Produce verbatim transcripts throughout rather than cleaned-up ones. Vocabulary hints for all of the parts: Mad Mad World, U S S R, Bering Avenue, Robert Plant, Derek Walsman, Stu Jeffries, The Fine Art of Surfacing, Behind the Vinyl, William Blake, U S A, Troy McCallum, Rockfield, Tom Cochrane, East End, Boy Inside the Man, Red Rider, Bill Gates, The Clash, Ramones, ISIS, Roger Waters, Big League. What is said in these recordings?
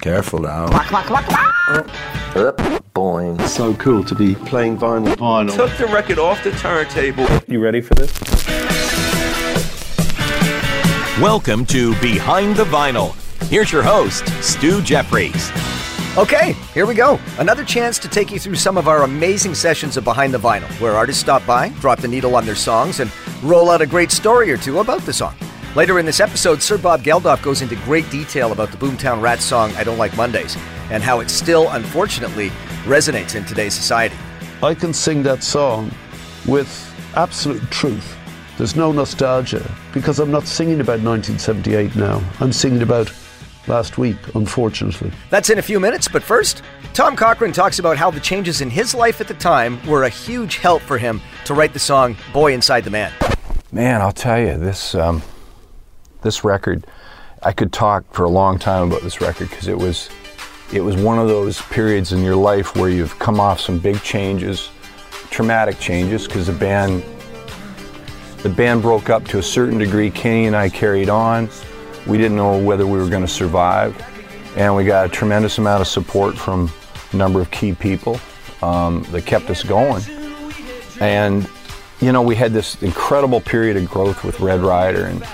Careful now. Quack, quack, quack, quack. Oh. Oh. Boing. So cool to be playing vinyl. Vinyl. Took the record off the turntable. You ready for this? Welcome to Behind the Vinyl. Here's your host, Stu Jeffries. Okay, here we go. Another chance to take you through some of our amazing sessions of Behind the Vinyl, where artists stop by, drop the needle on their songs, and roll out a great story or two about the song. Later in this episode, Sir Bob Geldof goes into great detail about the Boomtown Rats song, I Don't Like Mondays, and how it still, unfortunately, resonates in today's society. I can sing that song with absolute truth. There's no nostalgia, because I'm not singing about nineteen seventy-eight now. I'm singing about last week, unfortunately. That's in a few minutes, but first, Tom Cochrane talks about how the changes in his life at the time were a huge help for him to write the song Boy Inside the Man. Man, I'll tell you, this um, this record, I could talk for a long time about this record, because it was, it was one of those periods in your life where you've come off some big changes, traumatic changes, because the band, the band broke up to a certain degree. Kenny and I carried on. We didn't know whether we were going to survive, and we got a tremendous amount of support from a number of key people um, that kept us going. And, you know, we had this incredible period of growth with Red Rider, and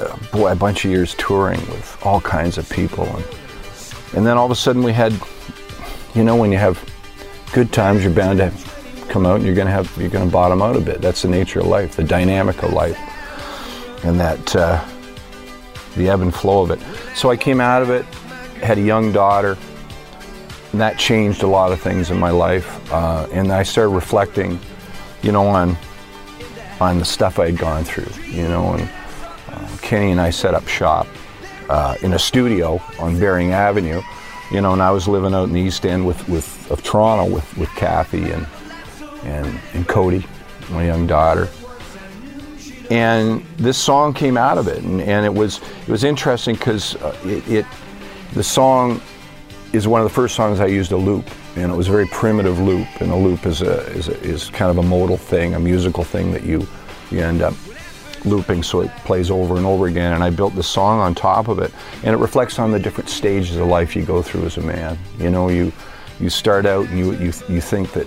uh, boy, a bunch of years touring with all kinds of people. And, and then all of a sudden we had, you know, when you have good times, you're bound to come out and you're going to have, you're going to bottom out a bit. That's the nature of life, the dynamic of life, and that, uh, the ebb and flow of it. So I came out of it, had a young daughter, and that changed a lot of things in my life. Uh, and I started reflecting, you know, on on the stuff I had gone through, you know, and uh, Kenny and I set up shop uh, in a studio on Bering Avenue, you know, and I was living out in the East End with, with of Toronto with, with Kathy and, and, and Cody, my young daughter. And this song came out of it, and, and it was it was interesting because uh, it, it the song is one of the first songs I used a loop, and it was a very primitive loop. And a loop is a is a, is kind of a modal thing, a musical thing that you you end up looping, so it plays over and over again. And I built the song on top of it, and it reflects on the different stages of life you go through as a man. You know, you you start out and you you you think that,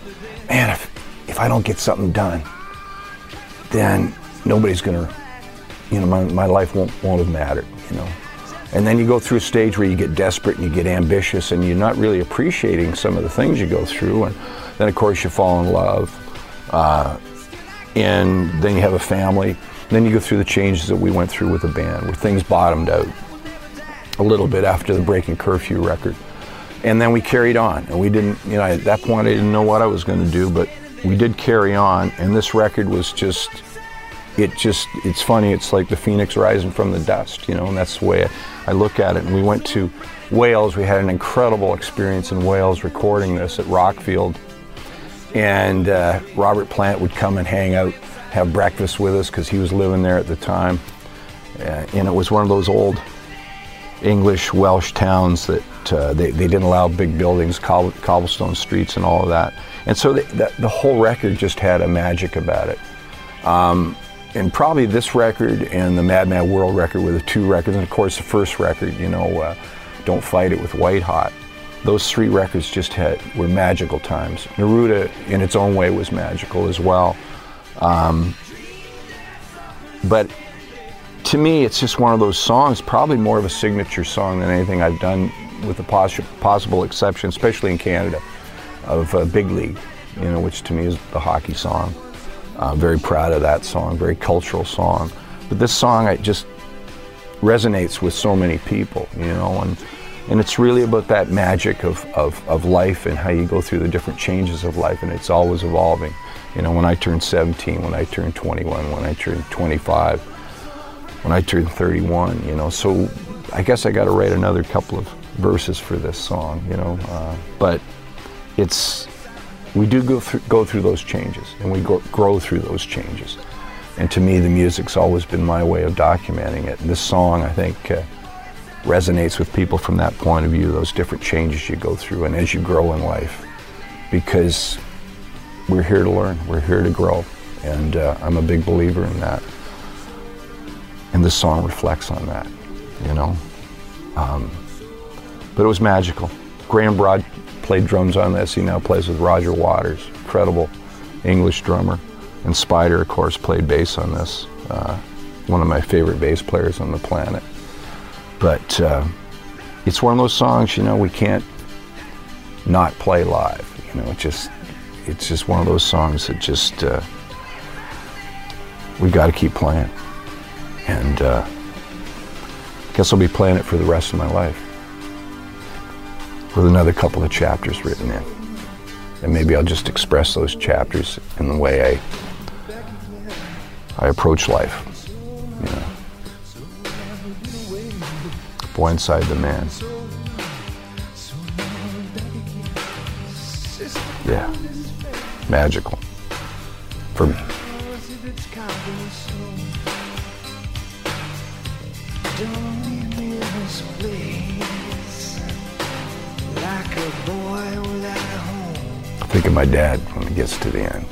man, if if I don't get something done, then nobody's gonna, you know, my, my life won't won't have mattered, you know. And then you go through a stage where you get desperate and you get ambitious and you're not really appreciating some of the things you go through. And then of course you fall in love, uh, and then you have a family. And then you go through the changes that we went through with the band, where things bottomed out a little bit after the Breaking Curfew record. And then we carried on, and we didn't, you know, at that point I didn't know what I was going to do, but we did carry on. And this record was just, it just, it's funny, it's like the phoenix rising from the dust, you know, and that's the way I, I look at it. And we went to Wales, we had an incredible experience in Wales recording this at Rockfield. And uh, Robert Plant would come and hang out, have breakfast with us, because he was living there at the time. Uh, and it was one of those old English, Welsh towns that uh, they, they didn't allow big buildings, cob- cobblestone streets and all of that. And so the, the, the whole record just had a magic about it. Um, And probably this record and the Mad Mad World record were the two records, and of course the first record, you know, uh, Don't Fight It with White Hot. Those three records just had, were magical times. Neruda, in its own way, was magical as well. Um, but to me, it's just one of those songs, probably more of a signature song than anything I've done, with the poss- possible exception, especially in Canada, of uh, Big League, you know, which to me is the hockey song. I'm uh, very proud of that song, very cultural song. But this song, it just resonates with so many people, you know, and and it's really about that magic of, of, of life and how you go through the different changes of life, and it's always evolving. You know, when I turned seventeen, when I turned twenty-one, when I turned twenty-five, when I turned thirty-one, you know, so I guess I got to write another couple of verses for this song, you know, uh, but it's, we do go through, go through those changes, and we go, grow through those changes. And to me, the music's always been my way of documenting it. And this song, I think, uh, resonates with people from that point of view, those different changes you go through and as you grow in life. Because we're here to learn, we're here to grow. And uh, I'm a big believer in that. And this song reflects on that, you know. Um, but it was magical. Graham Broad played drums on this. He now plays with Roger Waters, incredible English drummer. And Spider, of course, played bass on this. Uh, one of my favorite bass players on the planet. But uh, it's one of those songs, you know, we can't not play live. You know, it just, it's just one of those songs that just, uh, we got to keep playing. And uh, I guess I'll be playing it for the rest of my life, with another couple of chapters written in. And maybe I'll just express those chapters in the way I, I approach life. You know. Boy Inside the Man. Yeah. Magical. For me. I think of my dad when it gets to the end.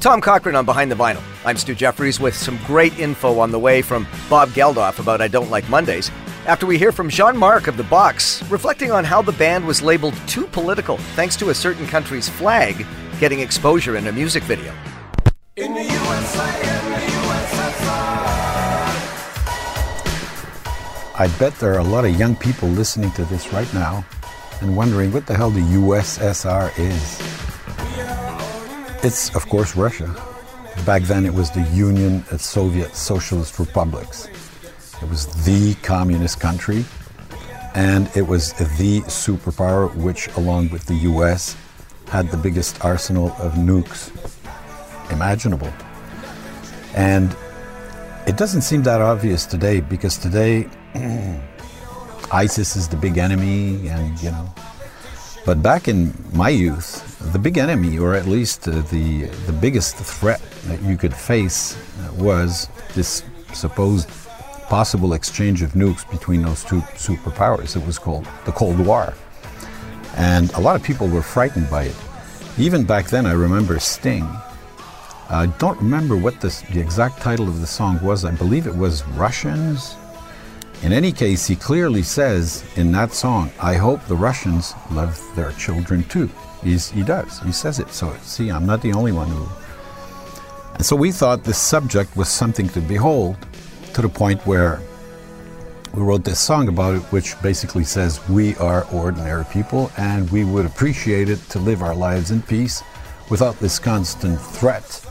Tom Cochrane on Behind the Vinyl. I'm Stu Jeffries with some great info on the way from Bob Geldof about I Don't Like Mondays. After we hear from Jean-Marc of The Box, reflecting on how the band was labeled too political thanks to a certain country's flag getting exposure in a music video. In the U S A, in the U S S R. I bet there are a lot of young people listening to this right now and wondering what the hell the U S S R is. It's, of course, Russia. Back then it was the Union of Soviet Socialist Republics. It was the communist country, and it was the superpower which, along with the U S, had the biggest arsenal of nukes imaginable. And it doesn't seem that obvious today, because today ISIS is the big enemy, and you know. But back in my youth, the big enemy, or at least uh, the the biggest threat that you could face, uh, was this supposed possible exchange of nukes between those two superpowers. It was called the Cold War. And a lot of people were frightened by it. Even back then, I remember Sting. I don't remember what this, the exact title of the song was. I believe it was Russians. In any case, he clearly says in that song, I hope the Russians love their children too. He's, he does, he says it. So see, I'm not the only one who. And so we thought this subject was something to behold, to the point where we wrote this song about it, which basically says we are ordinary people and we would appreciate it to live our lives in peace without this constant threat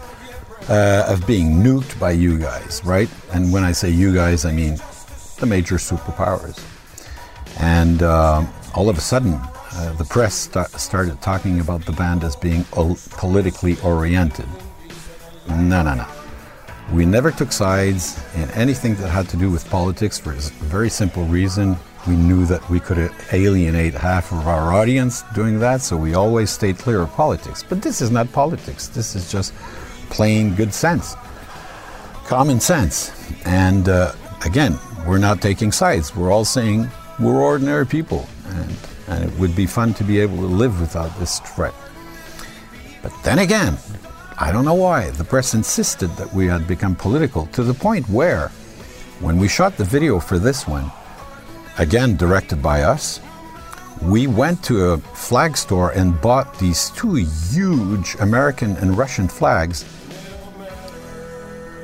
uh, of being nuked by you guys, right? And when I say you guys, I mean the major superpowers. And uh, all of a sudden, uh, the press st- started talking about the band as being o- politically oriented. No, no, no. We never took sides in anything that had to do with politics for a very simple reason. We knew that we could alienate half of our audience doing that, so we always stayed clear of politics. But this is not politics. This is just plain good sense, common sense. And uh, again, we're not taking sides. We're all saying we're ordinary people, and, and it would be fun to be able to live without this threat. But then again, I don't know why, the press insisted that we had become political, to the point where, when we shot the video for this one, again directed by us, we went to a flag store and bought these two huge American and Russian flags,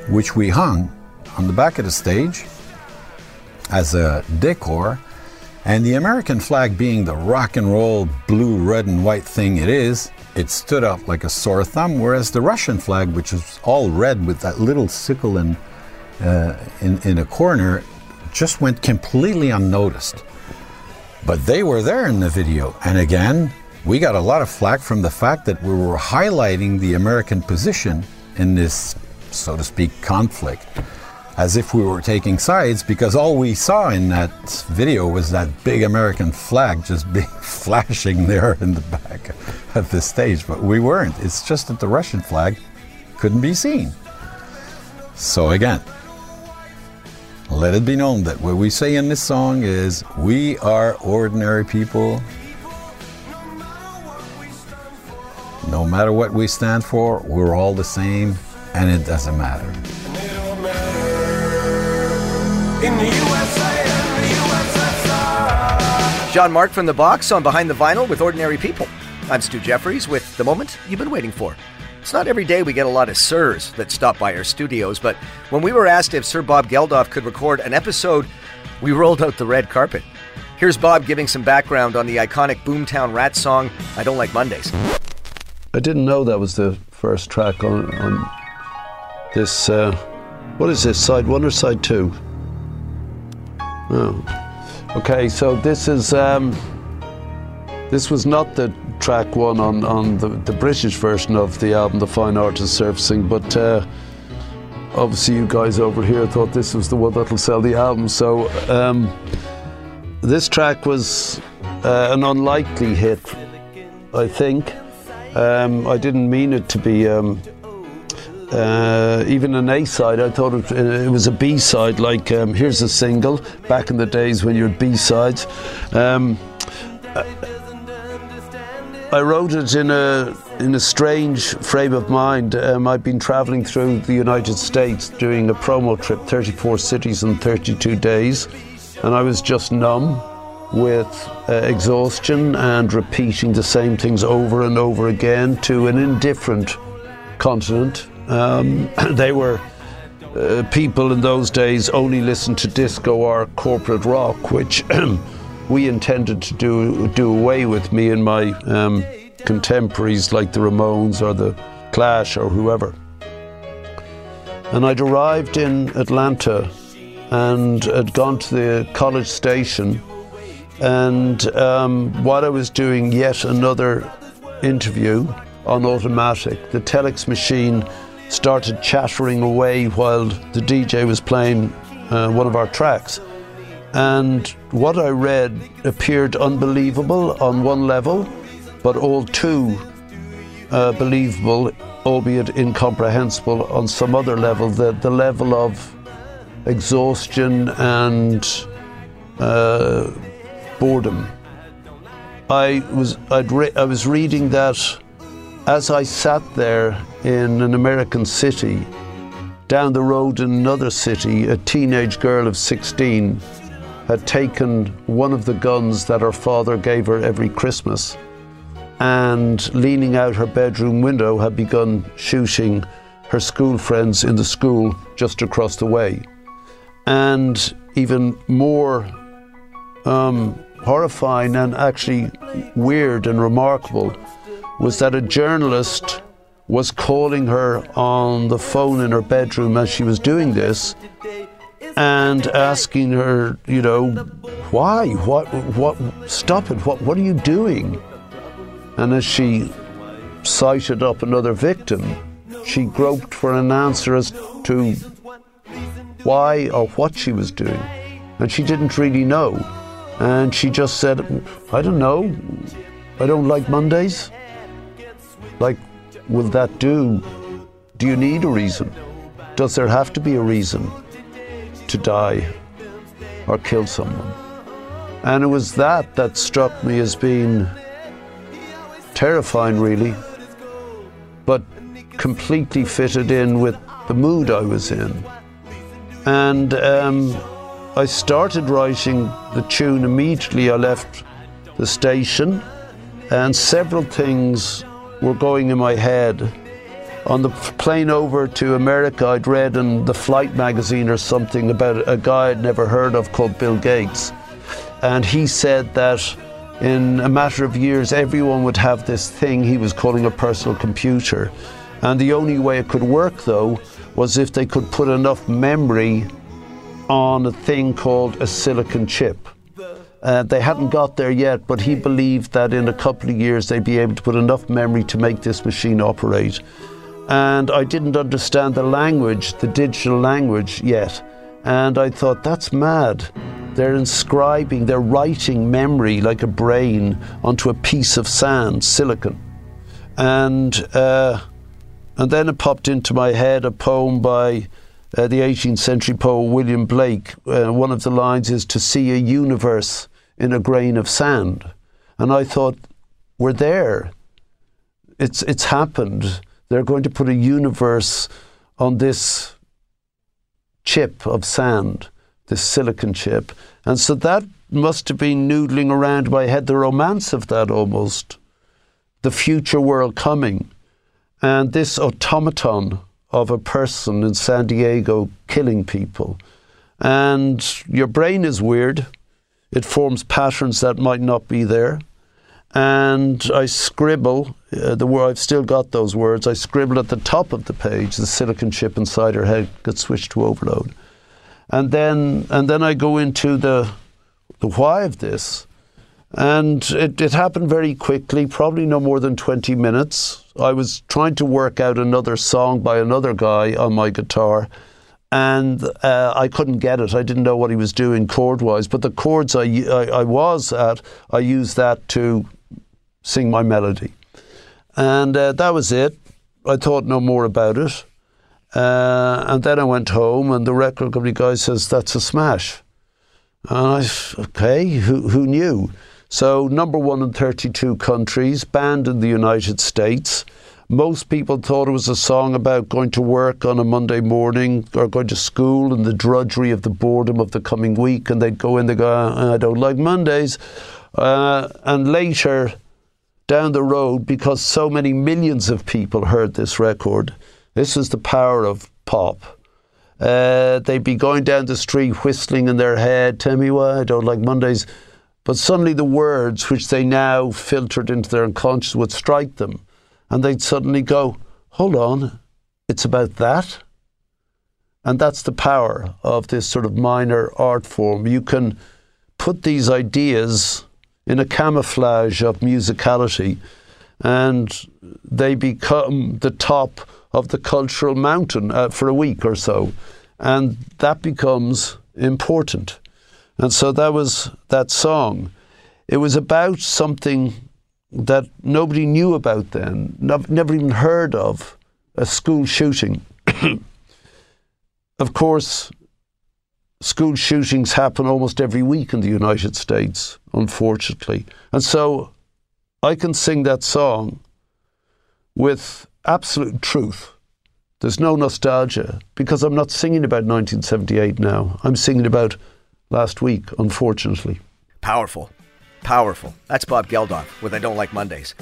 which we hung on the back of the stage as a decor, and the American flag, being the rock and roll blue, red and white thing it is, it stood out like a sore thumb, whereas the Russian flag, which is all red with that little sickle in, uh, in, in a corner, just went completely unnoticed. But they were there in the video. And again, we got a lot of flack from the fact that we were highlighting the American position in this, so to speak, conflict, as if we were taking sides, because all we saw in that video was that big American flag just being flashing there in the back of the stage, but we weren't. It's just that the Russian flag couldn't be seen. So again, let it be known that what we say in this song is, we are ordinary people. No matter what we stand for, we're all the same, and it doesn't matter. In the U S A, in the U S S R. Jean-Marc from The Box on Behind the Vinyl with Ordinary People. I'm Stu Jeffries with The Moment You've Been Waiting For. It's not every day we get a lot of sirs that stop by our studios, but when we were asked if Sir Bob Geldof could record an episode, we rolled out the red carpet. Here's Bob giving some background on the iconic Boomtown Rats song, I Don't Like Mondays. I didn't know that was the first track on, on this, uh, what is this, side one or side two? Oh. Okay, so this is, um, this was not the track one on, on the, the British version of the album, The Fine Art of Surfacing, but uh, obviously you guys over here thought this was the one that'll sell the album, so um, this track was uh, an unlikely hit, I think. Um, I didn't mean it to be um, uh, even an A-side. I thought it, it was a B-side, like um, here's a single, back in the days when you had B-sides. Um, I wrote it in a, in a strange frame of mind. Um, I'd been traveling through the United States doing a promo trip, thirty-four cities in thirty-two days, and I was just numb with uh, exhaustion and repeating the same things over and over again to an indifferent continent. Um, they were uh, people in those days only listened to disco or corporate rock, which we intended to do do away with, me and my um, contemporaries like the Ramones or the Clash or whoever. And I'd arrived in Atlanta and had gone to the college station, and um, while I was doing yet another interview on automatic, the telex machine started chattering away while the D J was playing uh, one of our tracks. And what I read appeared unbelievable on one level, but all too uh, believable, albeit incomprehensible on some other level, the, the level of exhaustion and uh, boredom. I was I'd re- I was reading that as I sat there in an American city. Down the road in another city, a teenage girl of sixteen had taken one of the guns that her father gave her every Christmas, and leaning out her bedroom window had begun shooting her school friends in the school just across the way. And even more um, horrifying and actually weird and remarkable was that a journalist was calling her on the phone in her bedroom as she was doing this and asking her, you know, why, what, what, stop it, what, what are you doing? And as she cited up another victim, she groped for an answer as to why or what she was doing. And she didn't really know. And she just said, I don't know, I don't like Mondays. Like, will that do? Do you need a reason? Does there have to be a reason to die or kill someone? And it was that that struck me as being terrifying, really, but completely fitted in with the mood I was in. And um, I started writing the tune immediately I left the station, and several things were going in my head. On the plane over to America, I'd read in the Flight magazine or something about a guy I'd never heard of called Bill Gates. And he said that in a matter of years, everyone would have this thing he was calling a personal computer. And the only way it could work, though, was if they could put enough memory on a thing called a silicon chip. Uh, they hadn't got there yet, but he believed that in a couple of years they'd be able to put enough memory to make this machine operate. And I didn't understand the language, the digital language, yet. And I thought, that's mad. They're inscribing, they're writing memory like a brain onto a piece of sand, silicon. And, uh, and then it popped into my head a poem by Uh, the eighteenth century poet William Blake. Uh, one of the lines is, to see a universe in a grain of sand. And I thought, we're there. It's, it's happened. They're going to put a universe on this chip of sand, this silicon chip. And so that must have been noodling around my head, the romance of that almost, the future world coming, and this automaton of a person in San Diego killing people. And your brain is weird. It forms patterns that might not be there. And I scribble, uh, the word, I've still got those words, I scribble at the top of the page, the silicon chip inside her head gets switched to overload. And then, and then I go into the, the why of this. And it, it happened very quickly, probably no more than twenty minutes. I was trying to work out another song by another guy on my guitar, and uh, I couldn't get it. I didn't know what he was doing chord-wise, but the chords I, I, I was at, I used that to sing my melody. And uh, that was it. I thought no more about it. Uh, and then I went home, and the record company guy says, that's a smash. And I, okay, who, who knew? So number one in thirty-two countries, banned in the United States. Most people thought it was a song about going to work on a Monday morning or going to school and the drudgery of the boredom of the coming week. And they'd go in, they go, I don't like Mondays. Uh, and later down the road, because so many millions of people heard this record, this is the power of pop. Uh, they'd be going down the street whistling in their head, tell me why I don't like Mondays. But suddenly the words, which they now filtered into their unconscious, would strike them. And they'd suddenly go, hold on, it's about that? And that's the power of this sort of minor art form. You can put these ideas in a camouflage of musicality, and they become the top of the cultural mountain uh, for a week or so. And that becomes important. And so that was that song. It was about something that nobody knew about then, no, never even heard of, a school shooting. Of course, school shootings happen almost every week in the United States, unfortunately. And so I can sing that song with absolute truth. There's no nostalgia, because I'm not singing about nineteen seventy-eight now. I'm singing about last week, unfortunately. Powerful. Powerful. That's Bob Geldof with I Don't Like Mondays.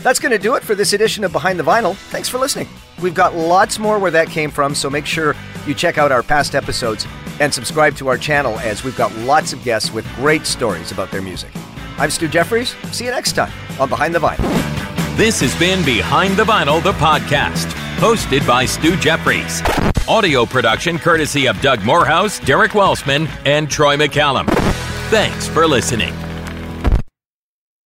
That's going to do it for this edition of Behind the Vinyl. Thanks for listening. We've got lots more where that came from, so make sure you check out our past episodes and subscribe to our channel, as we've got lots of guests with great stories about their music. I'm Stu Jeffries. See you next time on Behind the Vinyl. This has been Behind the Vinyl, the podcast, hosted by Stu Jeffries. Audio production courtesy of Doug Morehouse, Derek Walsman, and Troy McCallum. Thanks for listening.